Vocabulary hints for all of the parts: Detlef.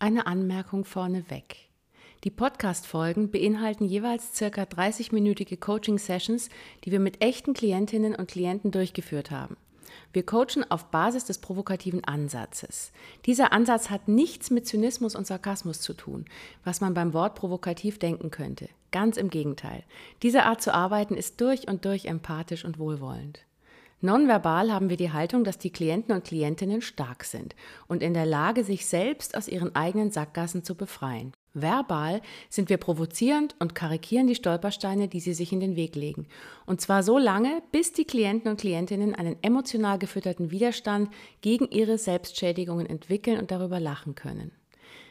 Eine Anmerkung vorneweg. Die Podcast-Folgen beinhalten jeweils ca. 30-minütige Coaching-Sessions, die wir mit echten Klientinnen und Klienten durchgeführt haben. Wir coachen auf Basis des provokativen Ansatzes. Dieser Ansatz hat nichts mit Zynismus und Sarkasmus zu tun, was man beim Wort provokativ denken könnte. Ganz im Gegenteil. Diese Art zu arbeiten ist durch und durch empathisch und wohlwollend. Nonverbal haben wir die Haltung, dass die Klienten und Klientinnen stark sind und in der Lage, sich selbst aus ihren eigenen Sackgassen zu befreien. Verbal sind wir provozierend und karikieren die Stolpersteine, die sie sich in den Weg legen. Und zwar so lange, bis die Klienten und Klientinnen einen emotional gefütterten Widerstand gegen ihre Selbstschädigungen entwickeln und darüber lachen können.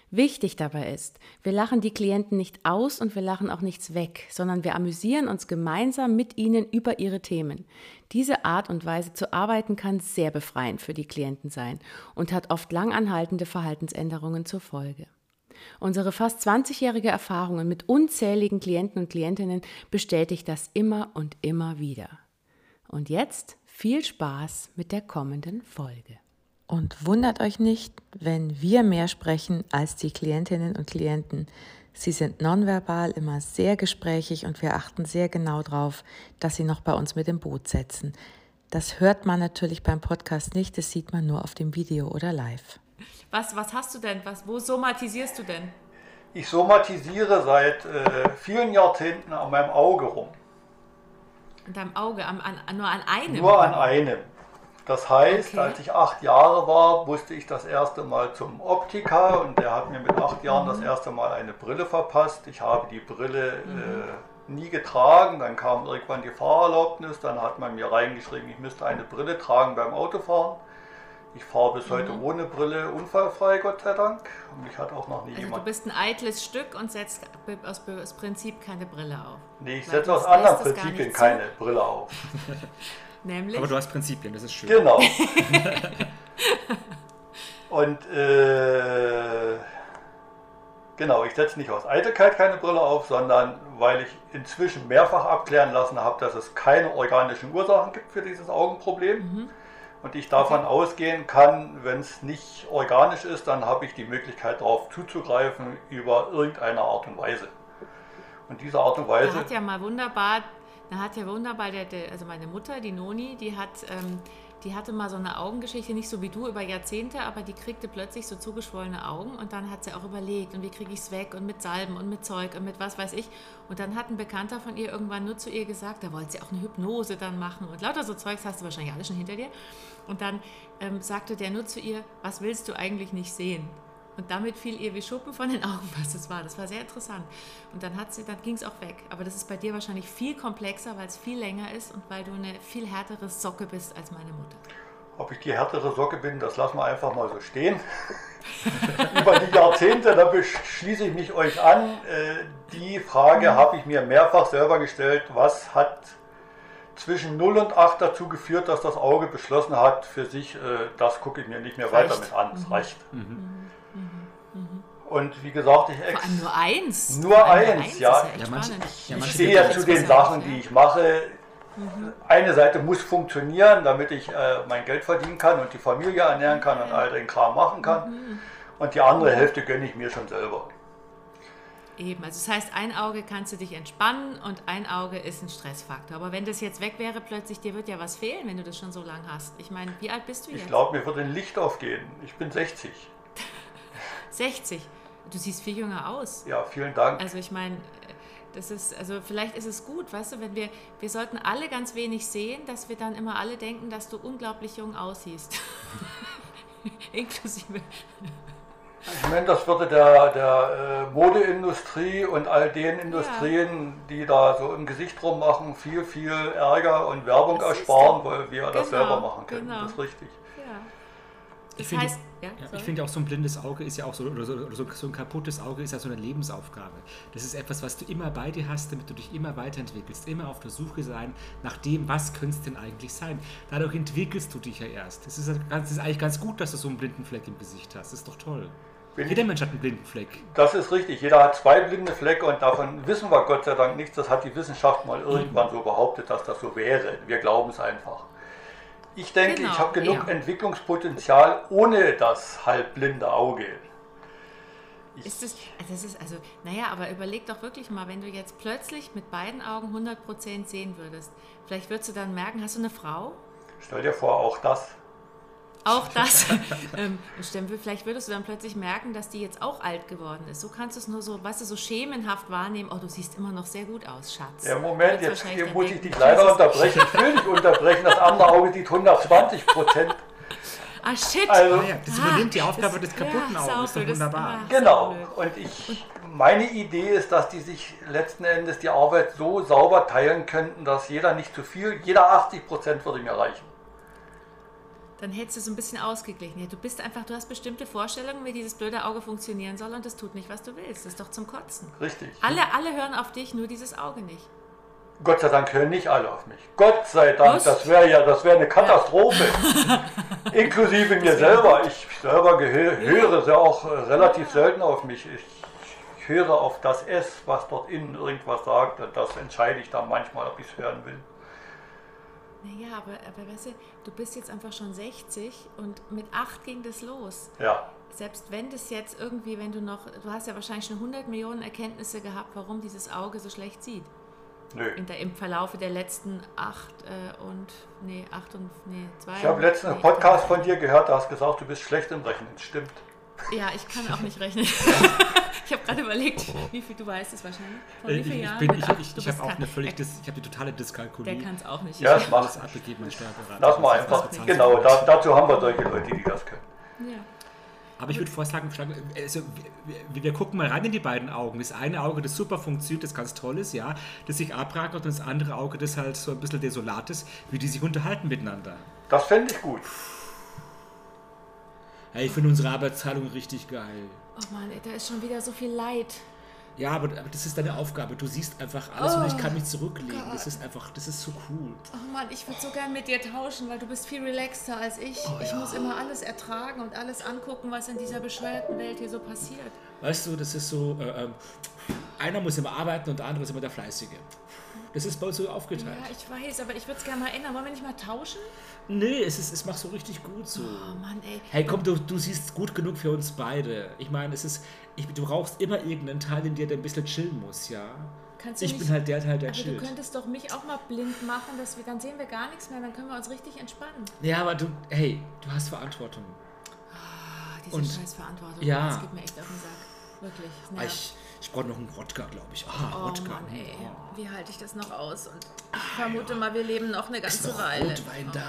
Wichtig dabei ist, wir lachen die Klienten nicht aus und wir lachen auch nichts weg, sondern wir amüsieren uns gemeinsam mit ihnen über ihre Themen. Diese Art und Weise zu arbeiten kann sehr befreiend für die Klienten sein und hat oft langanhaltende Verhaltensänderungen zur Folge. Unsere fast 20-jährige Erfahrungen mit unzähligen Klienten und Klientinnen bestätigt das immer und immer wieder. Und jetzt viel Spaß mit der kommenden Folge. Und wundert euch nicht, wenn wir mehr sprechen als die Klientinnen und Klienten. Sie sind nonverbal immer sehr gesprächig und wir achten sehr genau darauf, dass sie noch bei uns mit im Boot sitzen. Das hört man natürlich beim Podcast nicht, das sieht man nur auf dem Video oder live. Was hast du denn? Wo somatisierst du denn? Ich somatisiere seit vielen Jahrzehnten an meinem Auge rum. An deinem Auge? Nur an einem? Nur an einem. Das heißt, okay. Als ich 8 Jahre war, musste ich das erste Mal zum Optiker und der hat mir mit 8 Jahren das erste Mal eine Brille verpasst. Ich habe die Brille nie getragen, dann kam irgendwann die Fahrerlaubnis, dann hat man mir reingeschrieben, ich müsste eine Brille tragen beim Autofahren. Ich fahre bis heute ohne Brille unfallfrei, Gott sei Dank. Und mich hat auch noch nie jemand... Du bist ein eitles Stück und setzt aus Prinzip keine Brille auf. Nee, ich setze aus anderen Prinzipien keine Brille auf. Nämlich? Aber du hast Prinzipien, das ist schön. Genau. Und genau, ich setze nicht aus Eitelkeit keine Brille auf, sondern weil ich inzwischen mehrfach abklären lassen habe, dass es keine organischen Ursachen gibt für dieses Augenproblem. Und ich davon ausgehen kann, wenn es nicht organisch ist, dann habe ich die Möglichkeit darauf zuzugreifen über irgendeine Art und Weise. Und diese Art und Weise... Da hat ja wunderbar, meine Mutter, die Noni, die hatte mal so eine Augengeschichte, nicht so wie du, über Jahrzehnte, aber die kriegte plötzlich so zugeschwollene Augen und dann hat sie auch überlegt, und wie kriege ich es weg und mit Salben und mit Zeug und mit was weiß ich. Und dann hat ein Bekannter von ihr irgendwann nur zu ihr gesagt, da wollte sie auch eine Hypnose dann machen und lauter so Zeugs hast du wahrscheinlich alles schon hinter dir. Und dann sagte der nur zu ihr, was willst du eigentlich nicht sehen? Und damit fiel ihr wie Schuppen von den Augen, was das war. Das war sehr interessant. Und dann ging es auch weg. Aber das ist bei dir wahrscheinlich viel komplexer, weil es viel länger ist und weil du eine viel härtere Socke bist als meine Mutter. Ob ich die härtere Socke bin, das lassen wir einfach mal so stehen. Über die Jahrzehnte, da schließe ich mich euch an. Die Frage habe ich mir mehrfach selber gestellt, was hat zwischen 0 und 8 dazu geführt, dass das Auge beschlossen hat, für sich, das gucke ich mir nicht mehr weiter mit an. Das reicht. Und wie gesagt, Nur eins, ja. Ich stehe ja zu den Sachen, die ich mache. Eine Seite muss funktionieren, damit ich mein Geld verdienen kann und die Familie ernähren kann und all den Kram machen kann. Und die andere Hälfte gönne ich mir schon selber. Eben, also das heißt, ein Auge kannst du dich entspannen und ein Auge ist ein Stressfaktor. Aber wenn das jetzt weg wäre, plötzlich, dir wird ja was fehlen, wenn du das schon so lange hast. Ich meine, wie alt bist du jetzt? Ich glaube, mir wird ein Licht aufgehen. Ich bin 60. 60? Du siehst viel jünger aus. Ja, vielen Dank. Also ich meine, das ist, also vielleicht ist es gut, weißt du, wenn wir sollten alle ganz wenig sehen, dass wir dann immer alle denken, dass du unglaublich jung aussiehst. Inklusive. Ich meine, das würde der Modeindustrie und all den Industrien, die da so im Gesicht rummachen, viel, viel Ärger und Werbung ersparen, weil wir das selber machen können. Genau. Das ist richtig. Ja. Ich finde auch, so ein blindes Auge ist ja auch so, oder so ein kaputtes Auge ist ja so eine Lebensaufgabe. Das ist etwas, was du immer bei dir hast, damit du dich immer weiterentwickelst, immer auf der Suche sein nach dem, was könnte es denn eigentlich sein. Dadurch entwickelst du dich ja erst. Es ist eigentlich ganz gut, dass du so einen blinden Fleck im Gesicht hast. Das ist doch toll. Jeder Mensch hat einen blinden Fleck. Das ist richtig. Jeder hat 2 blinde Flecke und davon wissen wir Gott sei Dank nichts. Das hat die Wissenschaft mal irgendwann so behauptet, dass das so wäre. Wir glauben es einfach. Ich denke, ich habe genug Entwicklungspotenzial ohne das halbblinde Auge. Ist das, also das ist, also, naja, aber überleg doch wirklich mal, wenn du jetzt plötzlich mit beiden Augen 100% sehen würdest, vielleicht würdest du dann merken, hast du eine Frau? Stell dir vor, auch das. Auch das. Vielleicht würdest du dann plötzlich merken, dass die jetzt auch alt geworden ist. So kannst du es nur so, weißt du, so schemenhaft wahrnehmen. Oh, du siehst immer noch sehr gut aus, Schatz. Ja, Moment, jetzt muss ich dich leider unterbrechen. Ich will dich unterbrechen. Das andere Auge sieht 120%. Ah, shit. Also, das übernimmt die Aufgabe des kaputten Auges. Das ist wunderbar. Genau. Und meine Idee ist, dass die sich letzten Endes die Arbeit so sauber teilen könnten, dass jeder nicht zu viel, jeder 80% würde mir reichen. Dann hättest du so ein bisschen ausgeglichen. Ja, du hast bestimmte Vorstellungen, wie dieses blöde Auge funktionieren soll und das tut nicht, was du willst. Das ist doch zum Kotzen. Richtig. Alle hören auf dich, nur dieses Auge nicht. Gott sei Dank hören nicht alle auf mich. Gott sei Dank, das wäre eine Katastrophe. Ja. Inklusive mir selber. Ich selber höre sehr auch relativ selten auf mich. Ich höre auf das S, was dort innen irgendwas sagt. Das entscheide ich dann manchmal, ob ich es hören will. Naja, aber weißt du bist jetzt einfach schon 60 und mit 8 ging das los. Ja. Selbst wenn das jetzt irgendwie, du hast ja wahrscheinlich schon 100 Millionen Erkenntnisse gehabt, warum dieses Auge so schlecht sieht. Nö. Im Verlaufe der letzten 2. Ich habe letztens einen Podcast von dir gehört, da hast du gesagt, du bist schlecht im Rechnen. Stimmt. Ja, ich kann auch nicht rechnen. Ich habe gerade überlegt, wie viel du weißt es wahrscheinlich. Vor wie vielen Jahren? Ich habe auch die totale Dyskalkulie. Der kann es auch nicht. Ja, ich mache es abgegeben. Lass mal einfach. Genau, dazu haben wir solche Leute, die das können. Ja. Aber ich würde vorschlagen, also wir gucken mal rein in die beiden Augen. Das eine Auge, das super funktioniert, das ganz toll ist, ja, das sich abrakelt, und das andere Auge, das halt so ein bisschen desolat ist, wie die sich unterhalten miteinander. Das fände ich gut. Hey, ich finde unsere Arbeitsteilung richtig geil. Oh Mann, da ist schon wieder so viel Leid. Ja, aber das ist deine Aufgabe. Du siehst einfach alles und ich kann mich zurücklegen. Gott. Das ist so cool. Oh Mann, ich würde so gern mit dir tauschen, weil du bist viel relaxter als ich. Ich muss immer alles ertragen und alles angucken, was in dieser bescheuerten Welt hier so passiert. Weißt du, das ist so, einer muss immer arbeiten und der andere ist immer der Fleißige. Das ist bei uns so aufgeteilt. Ja, ich weiß, aber ich würde es gerne mal ändern. Wollen wir nicht mal tauschen? Nee, es macht so richtig gut so. Oh Mann, ey. Hey, komm, du siehst gut genug für uns beide. Ich meine, du brauchst immer irgendeinen Teil in dir, der ein bisschen chillen muss, ja? Ich bin halt der Teil, der chillt. Aber du könntest doch mich auch mal blind machen, dann sehen wir gar nichts mehr, dann können wir uns richtig entspannen. Ja, aber du hast Verantwortung. Oh, diese scheiß Verantwortung, ja. Das geht mir echt auf den Sack. Wirklich. Ja. Ich brauche noch einen Wodka, glaube ich. Wodka. Mann, ey. Oh. Wie halte ich das noch aus? Und ich vermute mal, wir leben noch eine ganze Weile. Rotwein da.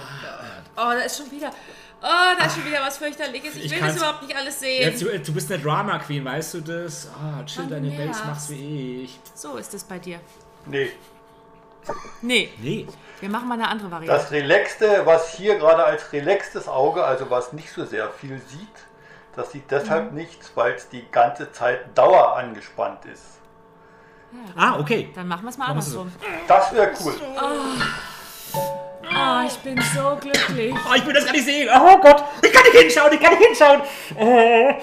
Da ist schon wieder... was fürchterliches. Ich will das überhaupt nicht alles sehen. Ja, du bist eine Drama-Queen, weißt du das? Chill deine Welt, mach's wie ich. So ist es bei dir. Nee. Wir machen mal eine andere Variante. Das Relaxte, was hier gerade als relaxtes Auge, also was nicht so sehr viel sieht, das sieht deshalb nichts, weil es die ganze Zeit dauerangespannt ist. Ja, okay. Dann machen wir es mal andersrum. Das wäre cool. Ich bin so glücklich. Ich will das gar nicht sehen. Oh Gott, ich kann nicht hinschauen. Nein.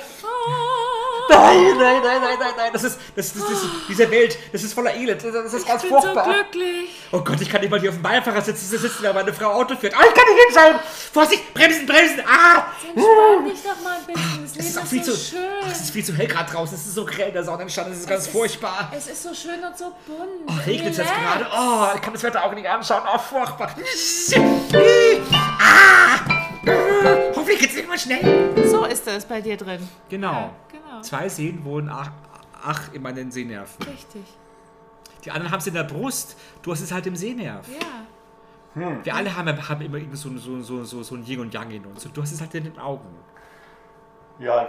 Das ist diese Welt, das ist voller Elend. Das ist ganz furchtbar. Ich bin so glücklich. Oh Gott, ich kann nicht mal hier auf dem Beifahrer sitzen, weil meine Frau Auto führt. Ich kann nicht hinschauen. Vorsicht, bremsen. Entspann dich doch mal ein bisschen. Das Leben ist so schön. Es ist viel zu hell gerade draußen. Es ist so grell, der Sonnenschein. Es ist ganz furchtbar. Es ist so schön und so bunt. Regnet es jetzt gerade? Ich kann das Wetter auch nicht anschauen. Furchtbar. Hoffentlich geht's nicht mal schnell. So ist das bei dir drin. Genau. Ja. 2 Sehnen wohnen in meinen Sehnerven. Richtig. Die anderen haben es in der Brust, du hast es halt im Sehnerv. Ja. Wir alle haben immer so ein Yin und Yang in uns. Und du hast es halt in den Augen. Ja,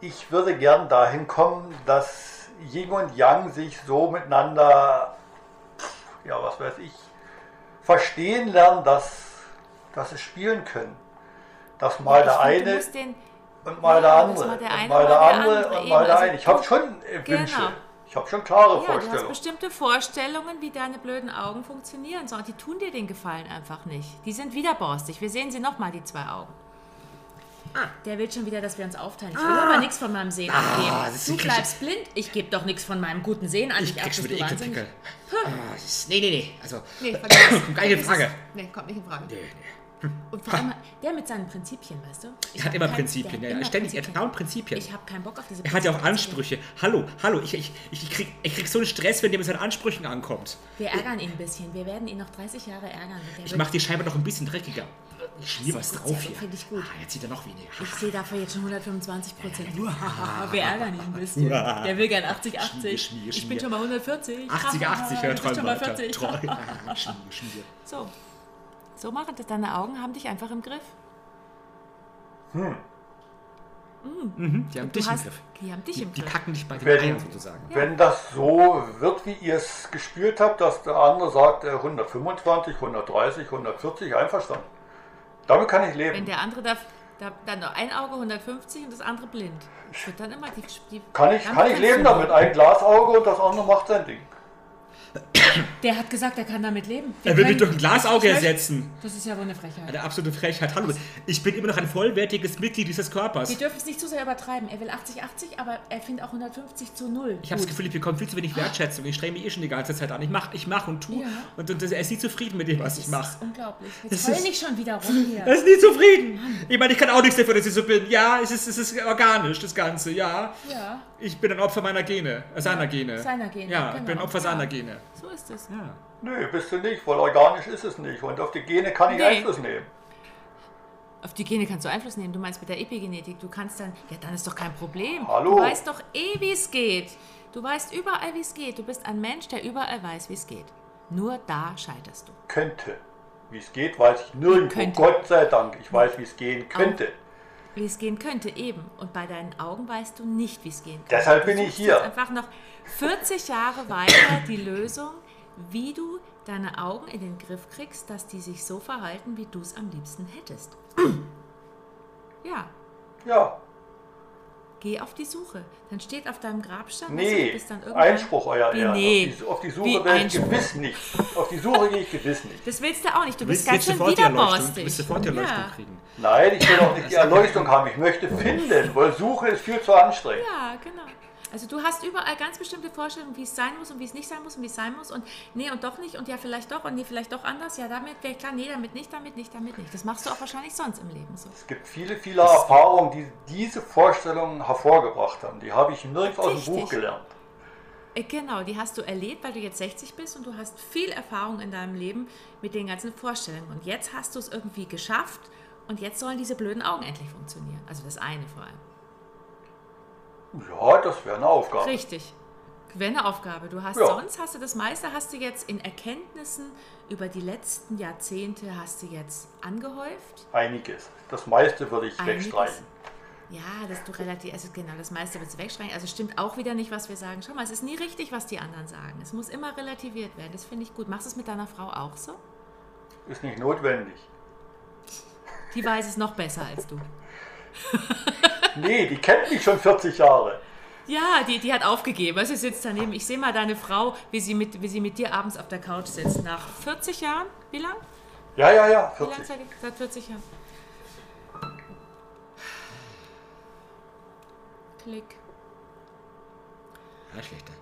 ich würde gern dahin kommen, dass Yin und Yang sich so miteinander, verstehen lernen, dass sie spielen können. Dass mal der eine... Und mal der andere, und mal der eine. Ich habe schon Wünsche. Ich habe schon klare Vorstellungen. Du hast bestimmte Vorstellungen, wie deine blöden Augen funktionieren sollen. Die tun dir den Gefallen einfach nicht. Die sind wieder borstig. Wir sehen sie nochmal, die 2 Augen. Der will schon wieder, dass wir uns aufteilen. Ich will aber nichts von meinem Sehen abgeben. Du bleibst blind. Ich gebe doch nichts von meinem guten Sehen an. Ich krieg schon wieder Ekelpickel. Nee. Also, keine Frage. Nee, kommt nicht in Frage. Und vor allem der mit seinen Prinzipien, weißt du? Er hat immer Prinzipien, ja. Ständig, er hat dauernd Prinzipien. Ich habe keinen Bock auf diese Prinzipien. Er hat ja auch Ansprüche. Hallo, ich krieg so einen Stress, wenn der mit seinen Ansprüchen ankommt. Wir ärgern ihn ein bisschen. Wir werden ihn noch 30 Jahre ärgern. Ich mache die Scheibe noch ein bisschen dreckiger. Ich liebe was drauf hier. Finde ich gut. Jetzt sieht er noch weniger. Ich sehe davon jetzt schon 125%. Wir ärgern ihn ein bisschen. Der will gern 80. Ich bin schon mal 140. 80, ja, träum weiter. So. So machen das. Deine Augen haben dich einfach im Griff. Die haben dich im Griff. Die packen dich bei den Eiern sozusagen. Wenn das so wird, wie ihr es gespürt habt, dass der andere sagt 125, 130, 140, einverstanden. Damit kann ich leben. Wenn der andere dann nur ein Auge 150 und das andere blind. Das wird dann immer die kann ich leben damit. Ein Glasauge und das andere macht sein Ding. Der hat gesagt, er kann damit leben. Er will mich durch ein Glasauge ersetzen. Das ist ja wohl eine Frechheit. Eine absolute Frechheit. Hallo, ich bin immer noch ein vollwertiges Mitglied dieses Körpers. Wir dürfen es nicht zu sehr übertreiben. Er will 80, aber er findet auch 150:0. Ich habe das Gefühl, ich bekomme viel zu wenig Wertschätzung. Ich strebe mich schon die ganze Zeit an. Ich mach und tue. Ja. Und er ist nie zufrieden mit dem, was ich mache. Das ist unglaublich. Jetzt heul nicht schon wieder rum hier. Er ist nie zufrieden. Mann. Ich meine, ich kann auch nichts dafür, dass ich so bin. Ja, es ist organisch, das Ganze. Ja. Ich bin ein Opfer meiner Gene. Seiner Gene. Seiner Gene. Ja, genau. Ich bin ein Opfer seiner Gene. So ist es. Ja. Nö, bist du nicht, weil organisch ist es nicht. Und auf die Gene kann ich Einfluss nehmen. Auf die Gene kannst du Einfluss nehmen. Du meinst mit der Epigenetik. Du kannst dann, dann ist doch kein Problem. Hallo. Du weißt doch wie es geht. Du weißt überall, wie es geht. Du bist ein Mensch, der überall weiß, wie es geht. Nur da scheiterst du. Könnte. Wie es geht, weiß ich nirgendwo. Könnte. Gott sei Dank, ich weiß, wie es gehen könnte. Wie es gehen könnte, eben. Und bei deinen Augen weißt du nicht, wie es gehen könnte. Deshalb bin ich hier. Einfach noch 40 Jahre weiter die Lösung, wie du deine Augen in den Griff kriegst, dass die sich so verhalten, wie du es am liebsten hättest. Ja. Geh auf die Suche. Dann steht auf deinem Grabstein... Nee, Einspruch, euer Ehren. Nee. Auf die Suche gehe ich gewiss nicht. Auf die Suche gehe ich gewiss nicht. Das willst du auch nicht. Du bist ganz schön widerborstig. Du willst sofort die Erleuchtung kriegen. Nein, ich will auch nicht die Erleuchtung haben. Ich möchte finden, weil Suche ist viel zu anstrengend. Ja, genau. Also du hast überall ganz bestimmte Vorstellungen, wie es sein muss und wie es nicht sein muss und wie es sein muss und nee und doch nicht und ja vielleicht doch und nee vielleicht doch anders, ja damit wäre klar, nee damit nicht. Das machst du auch wahrscheinlich sonst im Leben so. Es gibt viele Erfahrungen, die diese Vorstellungen hervorgebracht haben. Die habe ich nirgends aus dem Buch gelernt. Genau, die hast du erlebt, weil du jetzt 60 bist und du hast viel Erfahrung in deinem Leben mit den ganzen Vorstellungen und jetzt hast du es irgendwie geschafft und jetzt sollen diese blöden Augen endlich funktionieren. Also das eine vor allem. Ja, das wäre eine Aufgabe. Richtig, wäre eine Aufgabe. Du hast sonst, hast du das meiste, hast du jetzt in Erkenntnissen über die letzten Jahrzehnte, hast du jetzt angehäuft? Einiges. Das meiste würde ich wegstreichen. Ja, das meiste wird wegstreichen. Also stimmt auch wieder nicht, was wir sagen. Schau mal, es ist nie richtig, was die anderen sagen. Es muss immer relativiert werden. Das finde ich gut. Machst du es mit deiner Frau auch so? Ist nicht notwendig. Die weiß es noch besser als du. Nee, die kennt mich schon 40 Jahre. Ja, die hat aufgegeben. Also sitzt daneben. Ich sehe mal deine Frau, wie sie mit dir abends auf der Couch sitzt. Nach 40 Jahren? Wie lang? Ja. 40. Wie lang seit 40 Jahren? Klick. Ja, schlechter.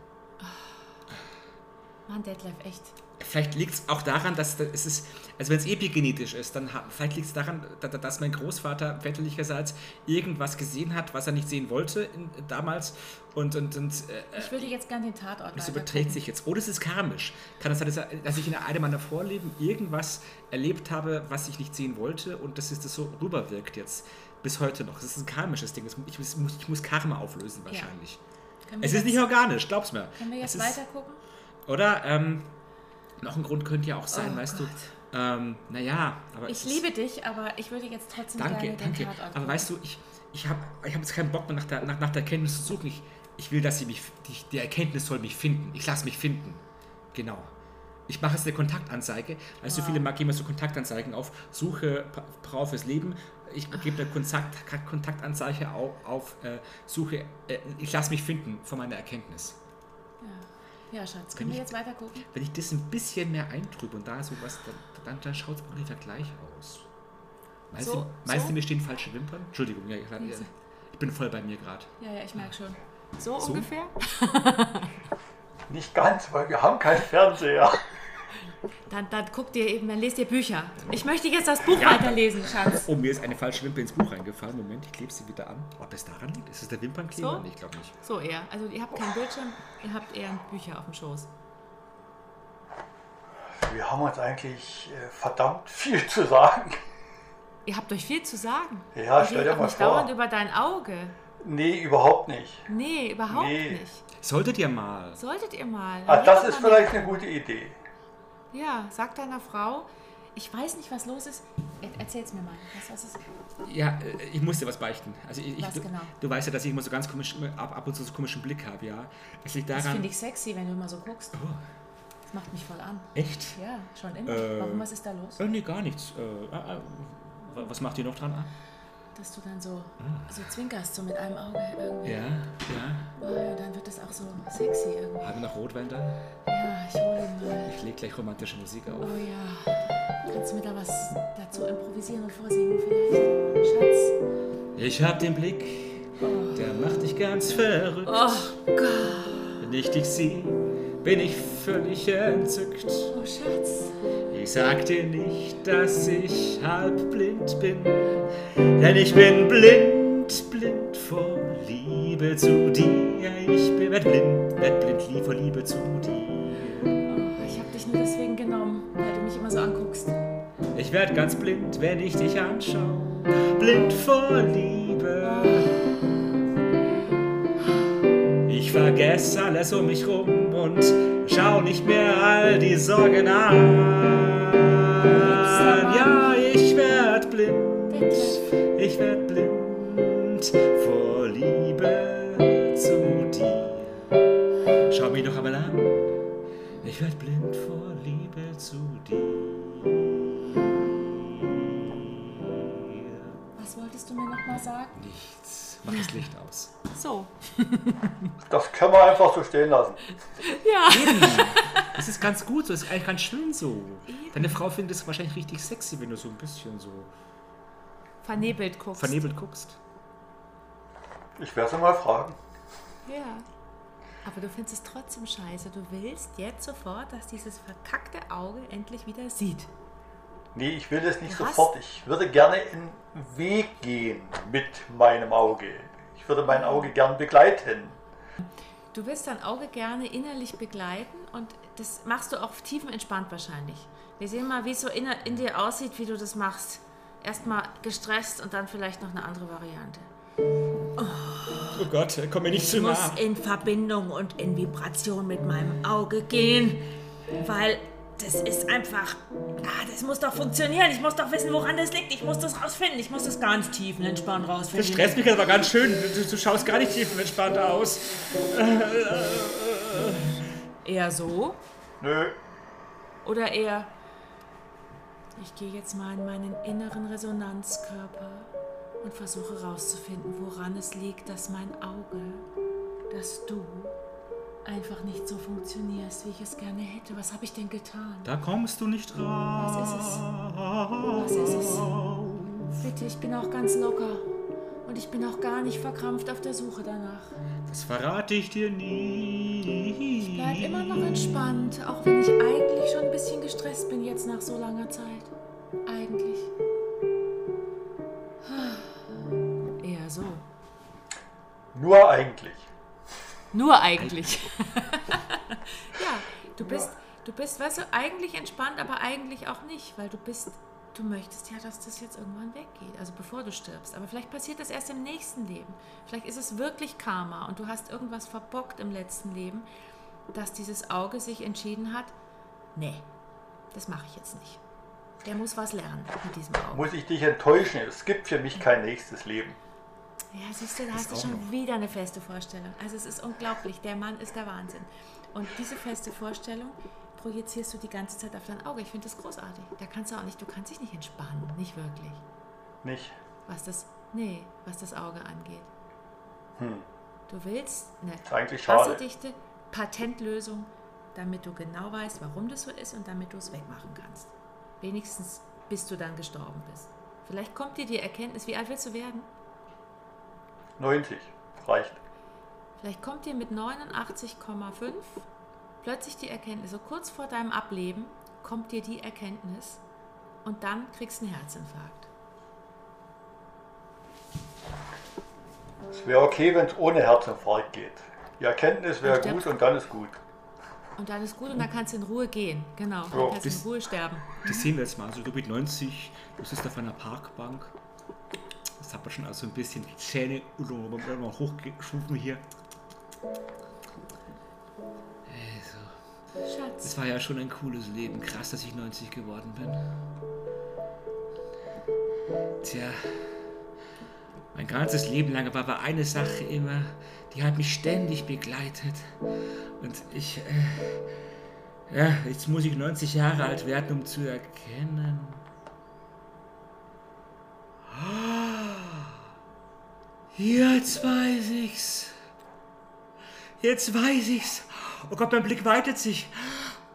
Mann, Detlef, echt. Vielleicht liegt es auch daran, dass es ist, also wenn es epigenetisch ist, dann vielleicht liegt es daran, dass mein Großvater väterlicherseits irgendwas gesehen hat, was er nicht sehen wollte damals. Ich würde jetzt gerne den Tatort. Das überträgt sich jetzt. Oder es ist karmisch. Kann es sein, dass ich in einem meiner Vorleben irgendwas erlebt habe, was ich nicht sehen wollte und dass es das so rüberwirkt jetzt bis heute noch. Es ist ein karmisches Ding. Ich muss Karma auflösen wahrscheinlich. Ja. Es ist nicht organisch, glaub's mir. Können wir jetzt weiter gucken? Oder? Noch ein Grund könnte ja auch sein, weißt du. Aber ich liebe dich, aber ich würde jetzt trotzdem gerne den Tatort angucken. Aber weißt du, ich hab jetzt keinen Bock mehr nach der Erkenntnis zu suchen. Ich will, dass die Erkenntnis soll mich finden. Ich lasse mich finden. Genau. Ich mache jetzt eine Kontaktanzeige. Also viele geben mir so Kontaktanzeigen auf. Suche Frau fürs Leben. Ich gebe eine Kontaktanzeige auf Suche. Ich lasse mich finden von meiner Erkenntnis. Ja, Schatz, können wir jetzt weiter gucken? Wenn ich das ein bisschen mehr eintrübe und da sowas, dann schaut es ungefähr gleich aus. Meinst du, mir stehen falsche Wimpern? Entschuldigung, ich bin voll bei mir gerade. Ja, ich merke schon. So ungefähr? Nicht ganz, weil wir haben keinen Fernseher. Dann guckt ihr eben, dann lest ihr Bücher. Ich möchte jetzt das Buch weiterlesen, Schatz. Oh, mir ist eine falsche Wimper ins Buch reingefallen. Moment, ich klebe sie wieder an. Ob das daran liegt? Ist es der Wimpernkleber? So? Ich glaube nicht. So eher. Also ihr habt keinen Bildschirm, ihr habt eher Bücher auf dem Schoß. Wir haben uns eigentlich verdammt viel zu sagen. Ihr habt euch viel zu sagen. Ja, stell dir mal vor. Nicht dauernd über dein Auge. Nee, überhaupt nicht. Nee, überhaupt nicht. Solltet ihr mal. Ach, das ist vielleicht eine gute Idee. Ja, sag deiner Frau, ich weiß nicht, was los ist. Erzähl's mir mal. Was ist? Ja, ich muss dir was beichten. Also du weißt ja, dass ich immer so ganz komisch, ab und zu so komischen Blick habe, ja. Es liegt daran, das finde ich sexy, wenn du immer so guckst. Oh. Das macht mich voll an. Echt? Ja, schon immer. Warum, was ist da los? Nee, gar nichts. Was macht ihr noch dran an? Dass du dann so zwinkerst, so mit einem Auge irgendwie. Ja, ja. Oh, dann wird das auch so sexy irgendwie. Haben wir noch Rotwein dann? Ja, ich hole ihn mal. Ich lege gleich romantische Musik auf. Oh ja. Kannst du mir da was dazu improvisieren und vorsingen vielleicht? Schatz? Ich hab den Blick, der macht dich ganz verrückt. Oh Gott. Wenn ich dich sieh, bin ich völlig entzückt. Oh Schatz. Ich sag dir nicht, dass ich halb blind bin, denn ich bin blind, blind vor Liebe zu dir. Ich bin blind vor Liebe zu dir. Oh, ich hab dich nur deswegen genommen, weil du mich immer so anguckst. Ich werd ganz blind, wenn ich dich anschau, blind vor Liebe. Ich vergess alles um mich rum und schau nicht mehr all die Sorgen an. Ja, ich werd blind vor Liebe zu dir. Schau mich noch einmal an, ich werd blind vor Liebe zu dir. Was wolltest du mir nochmal sagen? Nichts, mach das Licht aus. So. Das können wir einfach so stehen lassen. Ja. Das ist ganz gut so, das ist eigentlich ganz schön so. Deine Frau findet es wahrscheinlich richtig sexy, wenn du so ein bisschen so vernebelt guckst. Ich werde sie mal fragen. Ja, aber du findest es trotzdem scheiße. Du willst jetzt sofort, dass dieses verkackte Auge endlich wieder sieht. Nee, ich will es nicht sofort. Ich würde gerne in den Weg gehen mit meinem Auge. Ich würde mein Auge gern begleiten. Du willst dein Auge gerne innerlich begleiten und das machst du auch tiefenentspannt wahrscheinlich. Wir sehen mal, wie es so in dir aussieht, wie du das machst. Erstmal gestresst und dann vielleicht noch eine andere Variante. Oh Gott, komm mir nicht zu nah. Ich muss in Verbindung und in Vibration mit meinem Auge gehen, weil das ist einfach, das muss doch funktionieren. Ich muss doch wissen, woran das liegt. Ich muss das rausfinden. Ich muss das ganz tiefenentspannt rausfinden. Das stresst mich aber ganz schön. Du schaust gar nicht tiefenentspannt aus. Eher so? Nö. Oder eher, ich gehe jetzt mal in meinen inneren Resonanzkörper und versuche rauszufinden, woran es liegt, dass mein Auge, dass du einfach nicht so funktionierst, wie ich es gerne hätte. Was habe ich denn getan? Da kommst du nicht raus. Was ist es? Bitte, ich bin auch ganz locker. Und ich bin auch gar nicht verkrampft auf der Suche danach. Das verrate ich dir nie. Ich bleib immer noch entspannt, auch wenn ich eigentlich schon ein bisschen gestresst bin jetzt nach so langer Zeit. Eigentlich. Eher so. Nur eigentlich. Nur eigentlich. Ja, du bist, weißt du, eigentlich entspannt, aber eigentlich auch nicht, weil du möchtest ja, dass das jetzt irgendwann weggeht, also bevor du stirbst. Aber vielleicht passiert das erst im nächsten Leben. Vielleicht ist es wirklich Karma und du hast irgendwas verbockt im letzten Leben, dass dieses Auge sich entschieden hat, nee, das mache ich jetzt nicht. Der muss was lernen mit diesem Auge. Muss ich dich enttäuschen? Es gibt für mich kein nächstes Leben. Ja, siehst du, da hast du schon wieder eine feste Vorstellung. Also es ist unglaublich, der Mann ist der Wahnsinn. Und diese feste Vorstellung projizierst du die ganze Zeit auf dein Auge. Ich finde das großartig. Da kannst du auch nicht, du kannst dich nicht entspannen, nicht wirklich. Nicht? Was das Auge angeht. Du willst eine wasserdichte Patentlösung, damit du genau weißt, warum das so ist und damit du es wegmachen kannst. Wenigstens, bis du dann gestorben bist. Vielleicht kommt dir die Erkenntnis, wie alt willst du werden? 90, reicht. Vielleicht kommt dir mit 89,5 plötzlich die Erkenntnis, so kurz vor deinem Ableben, kommt dir die Erkenntnis und dann kriegst du einen Herzinfarkt. Es wäre okay, wenn es ohne Herzinfarkt geht. Die Erkenntnis wäre gut und dann ist gut. Und dann ist gut und dann kannst du in Ruhe gehen. Genau, dann kannst du in Ruhe sterben. Das sehen wir jetzt mal. Also du bist 90, du sitzt auf einer Parkbank. Das hat man schon also ein bisschen die Zähne mal hochgeschoben hier. Also, Schatz. Das war ja schon ein cooles Leben. Krass, dass ich 90 geworden bin. Tja, mein ganzes Leben lang war eine Sache immer, die hat mich ständig begleitet. Und ich, ja, jetzt muss ich 90 Jahre alt werden, um zu erkennen. Jetzt weiß ich's. Jetzt weiß ich's. Oh Gott, mein Blick weitet sich.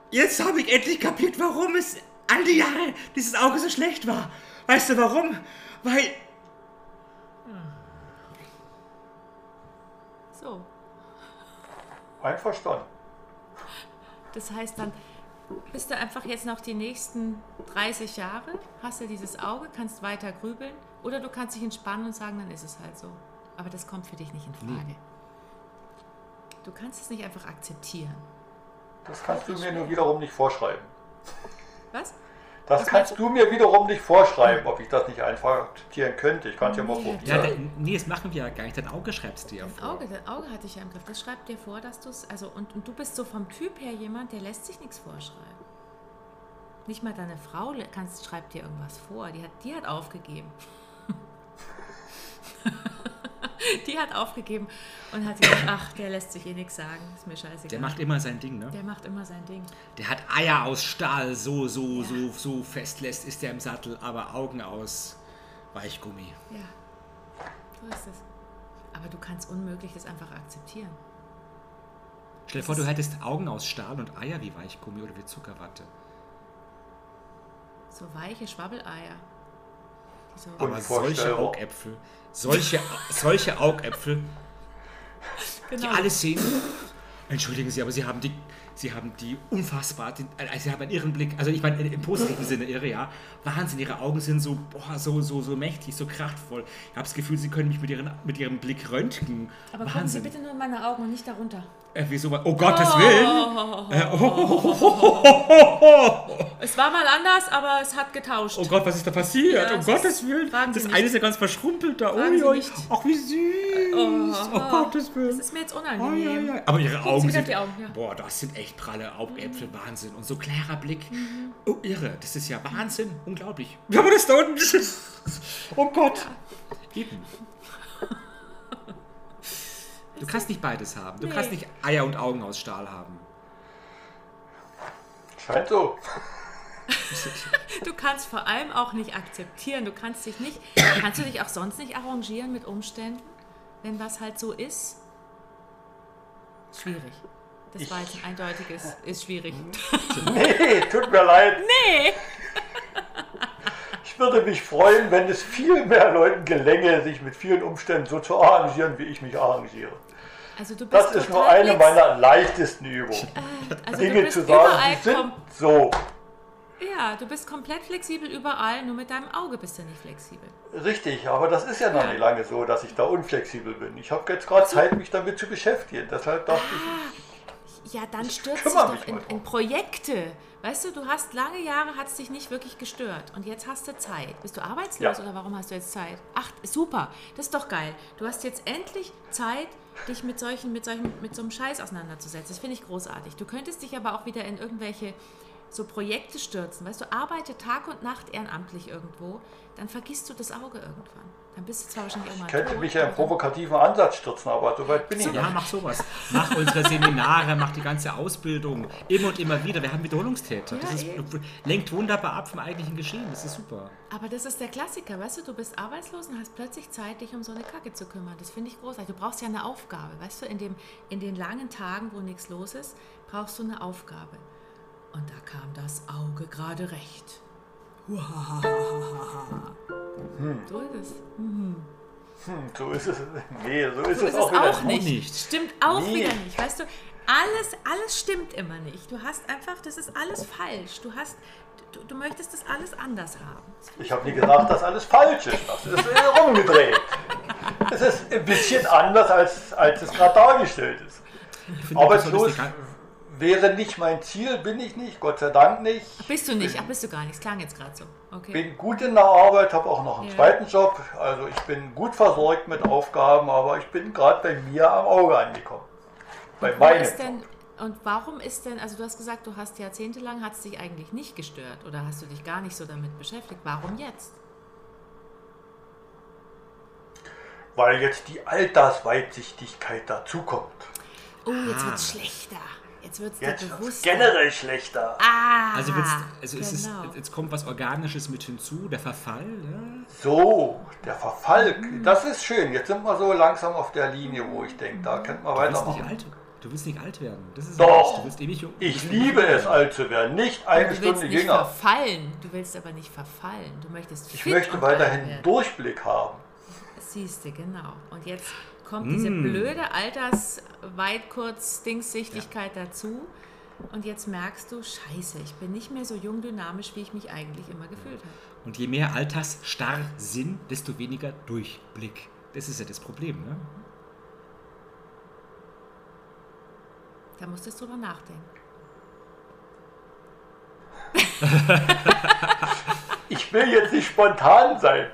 Jetzt habe ich endlich kapiert, warum es all die Jahre dieses Auge so schlecht war. Weißt du warum? Weil... So. Einverstanden. Das heißt, dann bist du einfach jetzt noch die nächsten 30 Jahre, hast du dieses Auge, kannst weiter grübeln oder du kannst dich entspannen und sagen, dann ist es halt so. Aber das kommt für dich nicht in Frage. Nee. Du kannst es nicht einfach akzeptieren. Das kannst du mir nur wiederum nicht vorschreiben. Was? Das kannst du mir wiederum nicht vorschreiben, ob ich das nicht einfach akzeptieren könnte. Ich kann es ja mal probieren. Ja, nee, das machen wir ja gar nicht. Dein Auge schreibst du ja vor. Dein Auge hatte ich ja im Griff. Das schreibt dir vor, dass du es... Also, und du bist so vom Typ her jemand, der lässt sich nichts vorschreiben. Nicht mal deine Frau schreibt dir irgendwas vor. Die hat aufgegeben. Die hat aufgegeben und hat gesagt, ach, der lässt sich eh nichts sagen, ist mir scheißegal. Der macht immer sein Ding, ne? Der macht immer sein Ding. Der hat Eier aus Stahl, so fest lässt, ist der im Sattel, aber Augen aus Weichgummi. Ja, so ist es. Aber du kannst unmöglich das einfach akzeptieren. Stell dir vor, du hättest Augen aus Stahl und Eier wie Weichgummi oder wie Zuckerwatte. So weiche Schwabbeleier. So. Aber solche Augäpfel, solche Augäpfel, genau. Die alle sehen, entschuldigen Sie, aber Sie haben die unfassbar, Sie haben einen irren Blick, also ich meine im positiven Sinne irre, ja, Wahnsinn, Ihre Augen sind so, boah, so mächtig, so kraftvoll, ich habe das Gefühl, Sie können mich mit Ihrem Blick röntgen, aber Wahnsinn. Gucken Sie bitte nur in meine Augen und nicht darunter. Wieso? Oh Gottes Willen! Es war mal anders, aber es hat getauscht. Oh Gott, was ist da passiert? Ja, um Gottes Willen! Das eine ist ja ganz verschrumpelt da. Ach, wie süß! Oh Gottes Willen! Das ist mir jetzt unangenehm. Oh, ja. Aber ihre Augen sind... Die Augen, ja. Boah, das sind echt pralle Augäpfel. Wahnsinn. Und so klarer Blick. Mhm. Oh, irre. Das ist ja Wahnsinn. Unglaublich. Ja, aber das da unten... Oh Gott! Ja. Eben. Du kannst nicht beides haben. Du kannst nicht Eier und Augen aus Stahl haben. Scheint so. Du kannst vor allem auch nicht akzeptieren. Kannst du dich auch sonst nicht arrangieren mit Umständen, wenn was halt so ist? Schwierig. Das war jetzt ein eindeutiges, ist schwierig. Nee, tut mir leid. Nee. Ich würde mich freuen, wenn es viel mehr Leuten gelänge, sich mit vielen Umständen so zu arrangieren, wie ich mich arrangiere. Also du bist das ist nur eine meiner leichtesten Übungen. Also Dinge zu sagen, die sind so. Ja, du bist komplett flexibel überall, nur mit deinem Auge bist du nicht flexibel. Richtig, aber das ist ja noch nicht lange so, dass ich da unflexibel bin. Ich habe jetzt gerade Zeit, mich damit zu beschäftigen. Deshalb dachte ich... Ja, dann stürzt dich doch in Projekte. Weißt du, du hast lange Jahre, hat es dich nicht wirklich gestört und jetzt hast du Zeit. Bist du arbeitslos oder warum hast du jetzt Zeit? Ach, super, das ist doch geil. Du hast jetzt endlich Zeit, dich mit so einem Scheiß auseinanderzusetzen. Das finde ich großartig. Du könntest dich aber auch wieder in irgendwelche so Projekte stürzen. Weißt du, arbeite Tag und Nacht ehrenamtlich irgendwo, dann vergisst du das Auge irgendwann. Dann bist du zwar wahrscheinlich irgendwann... Ich könnte mich ja im provokativen Ansatz stürzen, aber so weit bin ich nicht. Ja, mach sowas. Mach unsere Seminare, mach die ganze Ausbildung. Immer und immer wieder. Wir haben Wiederholungstäter. Ja, lenkt wunderbar ab vom eigentlichen Geschehen. Das ist super. Aber das ist der Klassiker. Weißt du, du bist arbeitslos und hast plötzlich Zeit, dich um so eine Kacke zu kümmern. Das finde ich großartig. Du brauchst ja eine Aufgabe. Weißt du, in den langen Tagen, wo nichts los ist, brauchst du eine Aufgabe. Und da kam das Auge gerade recht. So ist es. So ist es. Nee, so ist es auch nicht. Stimmt auch wieder nicht. Weißt du, Alles stimmt immer nicht. Du hast einfach, das ist alles falsch. Du möchtest das alles anders haben. Ich habe nie gesagt, dass alles falsch ist. Das ist rumgedreht. Es ist ein bisschen anders, als es gerade dargestellt ist. Arbeitslos wäre nicht mein Ziel, bin ich nicht, Gott sei Dank nicht. Bist du nicht, bist du gar nicht, klang jetzt gerade so. Okay. Bin gut in der Arbeit, habe auch noch einen zweiten Job. Also ich bin gut versorgt mit Aufgaben, aber ich bin gerade bei mir am Auge angekommen. Warum ist denn, also du hast gesagt, du hast jahrzehntelang, hat es dich eigentlich nicht gestört oder hast du dich gar nicht so damit beschäftigt, warum jetzt? Weil jetzt die Altersweitsichtigkeit dazukommt. Oh, jetzt wird es schlechter. Jetzt wird es dir bewusster. Generell schlechter. Jetzt kommt was Organisches mit hinzu, der Verfall. Ne? So, der Verfall, das ist schön. Jetzt sind wir so langsam auf der Linie, wo ich denke, da könnte man weitermachen. Du willst nicht alt werden. Das ist doch. Du willst eh nicht jung. Ich liebe es, alt zu werden. Nicht eine Stunde jünger. Du willst aber nicht verfallen. Du möchtest fit. Ich möchte weiterhin einen Durchblick haben. Das siehst du, genau. Und jetzt kommt diese blöde Altersweit-Kurz-Dingssichtigkeit dazu. Und jetzt merkst du, scheiße, ich bin nicht mehr so jung dynamisch, wie ich mich eigentlich immer gefühlt habe. Und je mehr altersstarr sind, desto weniger Durchblick. Das ist ja das Problem, ne? Da musstest du drüber nachdenken. Ich will jetzt nicht spontan sein.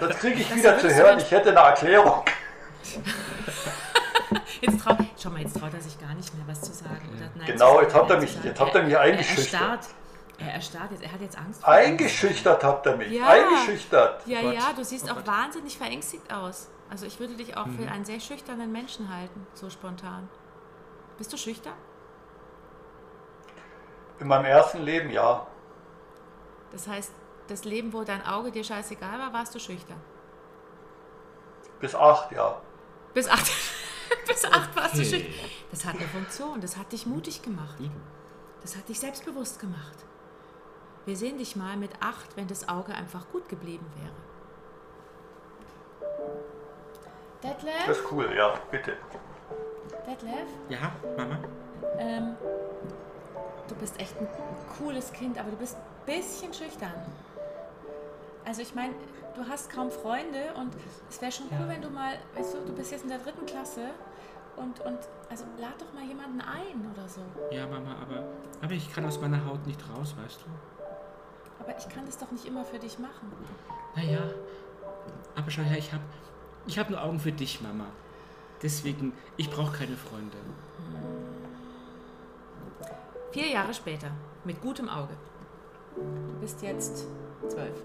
Das kriege ich wieder zu hören. Ich hätte eine Erklärung. Jetzt traut er sich gar nicht mehr, was zu sagen. Nein, genau, jetzt habt ihr mich eingeschüchtert. Er erstarrt jetzt, er hat jetzt Angst vor. Eingeschüchtert habt ihr mich, eingeschüchtert. Ja, ja, du siehst auch wahnsinnig verängstigt aus. Also ich würde dich auch für einen sehr schüchternen Menschen halten, so spontan. Bist du schüchtern? In meinem ersten Leben, ja. Das heißt, das Leben, wo dein Auge dir scheißegal war, warst du schüchtern? Bis 8, ja. Bis acht warst du schüchtern. Das hat eine Funktion, das hat dich mutig gemacht. Das hat dich selbstbewusst gemacht. Wir sehen dich mal mit 8, wenn das Auge einfach gut geblieben wäre. Detlef? Das ist cool, ja, bitte. Detlef? Ja, Mama? Du bist echt ein cooles Kind, aber du bist ein bisschen schüchtern. Also ich meine, du hast kaum Freunde und es wäre schon cool, wenn du mal, weißt du, du bist jetzt in der 3. Klasse und also lad doch mal jemanden ein oder so. Ja, Mama, aber ich kann aus meiner Haut nicht raus, weißt du? Aber ich kann das doch nicht immer für dich machen. Naja, aber schau her, ich hab nur Augen für dich, Mama. Deswegen, ich brauche keine Freunde. 4 Jahre später, mit gutem Auge. Du bist jetzt 12.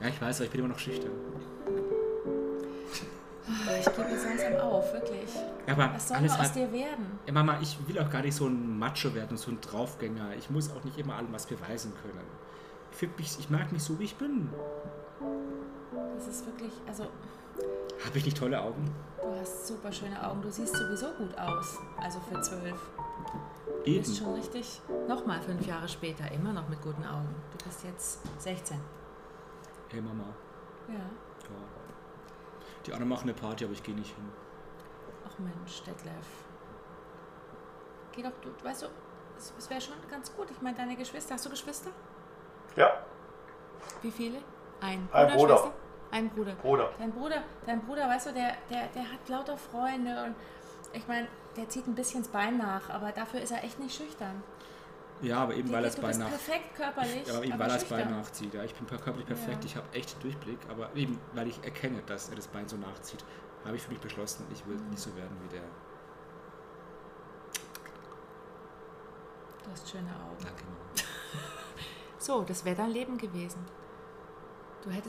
Ja, ich weiß, aber ich bin immer noch schüchtern. Ich gebe jetzt langsam auf, wirklich. Aber was soll nur aus dir werden? Ja, Mama, ich will auch gar nicht so ein Macho werden, so ein Draufgänger. Ich muss auch nicht immer allem was beweisen können. Ich mag mich so, wie ich bin. Das ist wirklich, also... Habe ich nicht tolle Augen? Du hast super schöne Augen. Du siehst sowieso gut aus. Also für 12. Du bist schon richtig. Nochmal 5 Jahre später. Immer noch mit guten Augen. Du bist jetzt 16. Hey Mama. Ja. Die anderen machen eine Party, aber ich gehe nicht hin. Ach Mensch, Detlef. Geh doch, du weißt du, es wäre schon ganz gut. Ich meine, deine Geschwister. Hast du Geschwister? Ja. Wie viele? Ein Bruder. Schwester? Ein Bruder. Dein Bruder, weißt du, der hat lauter Freunde und ich meine, der zieht ein bisschen das Bein nach, aber dafür ist er echt nicht schüchtern. Ja, aber eben weil er das Bein nach... Du bist perfekt körperlich, aber eben weil er das Bein nachzieht. Ja, ich bin körperlich perfekt, ich habe echt Durchblick, aber eben weil ich erkenne, dass er das Bein so nachzieht, habe ich für mich beschlossen, ich will nicht so werden wie der. Du hast schöne Augen. Danke, Mama. So, das wäre dein Leben gewesen.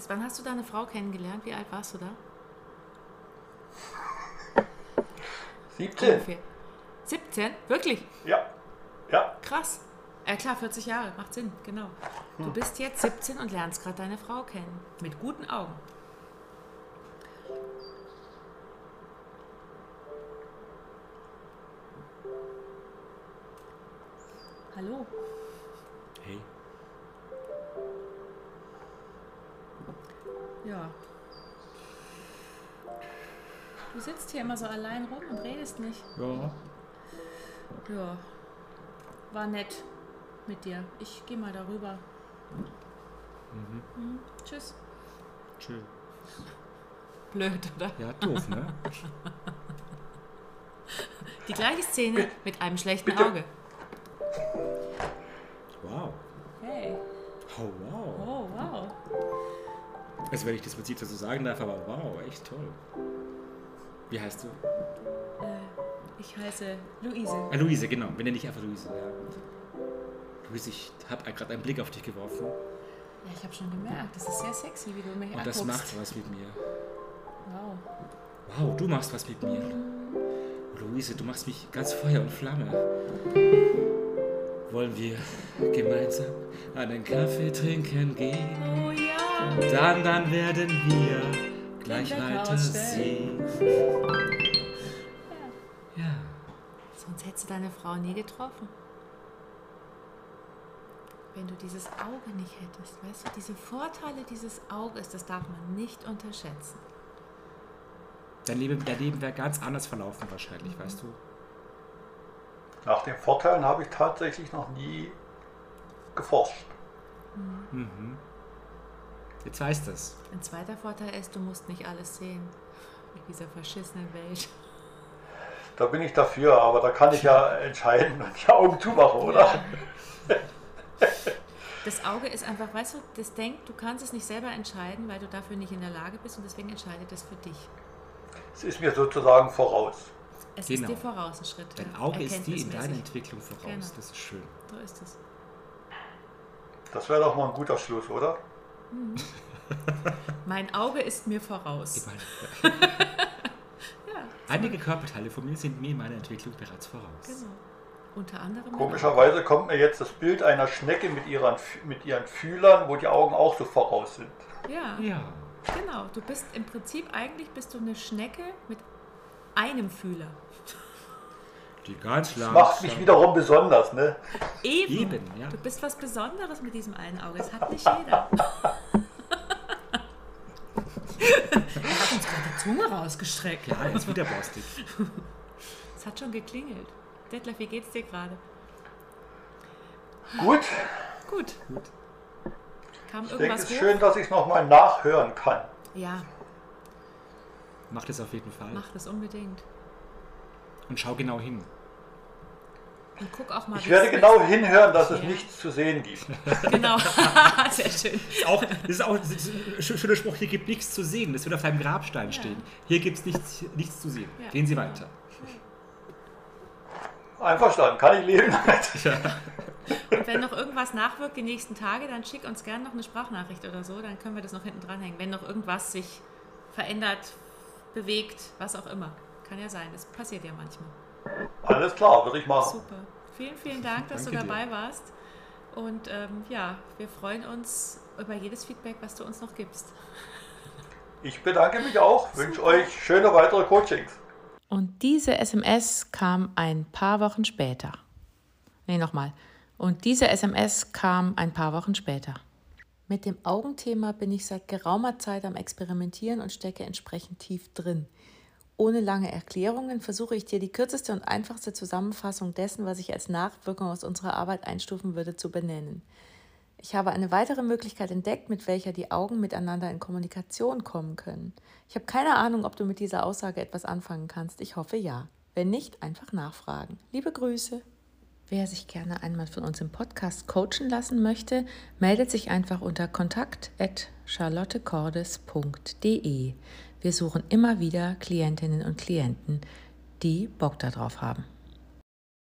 Wann hast du deine Frau kennengelernt? Wie alt warst du da? 17. Ungefähr. 17? Wirklich? Ja. Krass. Klar, 40 Jahre, macht Sinn, genau. Du bist jetzt 17 und lernst gerade deine Frau kennen. Mit guten Augen. Hallo. Hey. Ja. Du sitzt hier immer so allein rum und redest nicht. Ja. Ja, war nett mit dir. Ich gehe mal darüber. Mhm. Mhm. Tschüss. Tschüss. Blöd, oder? Ja, doof, ne? Die gleiche Szene mit einem schlechten Auge. Wow. Hey. Oh, wow. Oh, wow. Also wenn ich das Prinzip so sagen darf, aber wow, echt toll. Wie heißt du? Ich heiße Luise. Ah, Luise, genau. Wenn ja nicht einfach Luise. Ja. Luise, ich habe gerade einen Blick auf dich geworfen. Ja, ich habe schon gemerkt. Das ist sehr sexy, wie du mich anguckst. Und das macht was mit mir. Wow. Wow, du machst was mit mir. Luise, du machst mich ganz Feuer und Flamme. Wollen wir gemeinsam einen Kaffee trinken gehen? Oh ja. Und dann werden wir gleich weiter sehen. Ja. Sonst hättest du deine Frau nie getroffen. Wenn du dieses Auge nicht hättest, weißt du, diese Vorteile dieses Auges, das darf man nicht unterschätzen. Dein Leben wäre ganz anders verlaufen wahrscheinlich, weißt du? Nach den Vorteilen habe ich tatsächlich noch nie geforscht. Mhm. Mhm. Jetzt heißt das. Ein zweiter Vorteil ist, du musst nicht alles sehen. Mit dieser verschissenen Welt. Da bin ich dafür, aber da kann ich ja entscheiden, wenn ich Augen zumache, oder? Ja. Das Auge ist einfach, weißt du, das denkt, du kannst es nicht selber entscheiden, weil du dafür nicht in der Lage bist und deswegen entscheidet es für dich. Es ist mir sozusagen voraus. Es genau. Ist dir voraus ein Schritt. Dein Auge ist dir in deiner Entwicklung voraus. Genau. Das ist schön. So ist es. Das wäre doch mal ein guter Schluss, oder? Mhm. Mein Auge ist mir voraus. Ja. Einige Körperteile von mir sind mir in meiner Entwicklung bereits voraus. Genau. Unter anderem. Komischerweise kommt mir jetzt das Bild einer Schnecke mit ihren Fühlern, wo die Augen auch so voraus sind. Ja. Ja. Genau, du bist im Prinzip, eigentlich bist du eine Schnecke mit einem Fühler. Die ganz langsam. Das macht mich wiederum besonders, ne? Eben, ja. Du bist was Besonderes mit diesem einen Auge, das hat nicht jeder. Er hat uns gerade die Zunge rausgestreckt. Ja, jetzt wieder Plastik. Es hat schon geklingelt. Detlef, wie geht's dir gerade? Gut. Gut. Gut. Ich denke, es ist schön, dass ich es nochmal nachhören kann. Ja. Mach das auf jeden Fall. Mach das unbedingt. Und schau genau hin. Und guck auch mal. Ich werde genau hinhören, dass es nichts zu sehen gibt. Genau. Sehr schön. Das ist auch ein schöner Spruch, hier gibt nichts zu sehen. Das wird auf deinem Grabstein stehen. Hier gibt es nichts zu sehen. Ja. Gehen Sie weiter. Einverstanden, kann ich leben damit. Ja. Und wenn noch irgendwas nachwirkt die nächsten Tage, dann schick uns gerne noch eine Sprachnachricht oder so, dann können wir das noch hinten dranhängen. Wenn noch irgendwas sich verändert, bewegt, was auch immer. Kann ja sein, das passiert ja manchmal. Alles klar, würde ich machen. Super. Vielen, vielen Dank, dass du dabei warst. Und ja, wir freuen uns über jedes Feedback, was du uns noch gibst. Ich bedanke mich auch, wünsche euch schöne weitere Coachings. Und diese SMS kam ein paar Wochen später. Und diese SMS kam ein paar Wochen später. Mit dem Augenthema bin ich seit geraumer Zeit am Experimentieren und stecke entsprechend tief drin. Ohne lange Erklärungen versuche ich dir die kürzeste und einfachste Zusammenfassung dessen, was ich als Nachwirkung aus unserer Arbeit einstufen würde, zu benennen. Ich habe eine weitere Möglichkeit entdeckt, mit welcher die Augen miteinander in Kommunikation kommen können. Ich habe keine Ahnung, ob du mit dieser Aussage etwas anfangen kannst. Ich hoffe ja. Wenn nicht, einfach nachfragen. Liebe Grüße. Wer sich gerne einmal von uns im Podcast coachen lassen möchte, meldet sich einfach unter kontakt@charlottecordes.de. Wir suchen immer wieder Klientinnen und Klienten, die Bock darauf haben.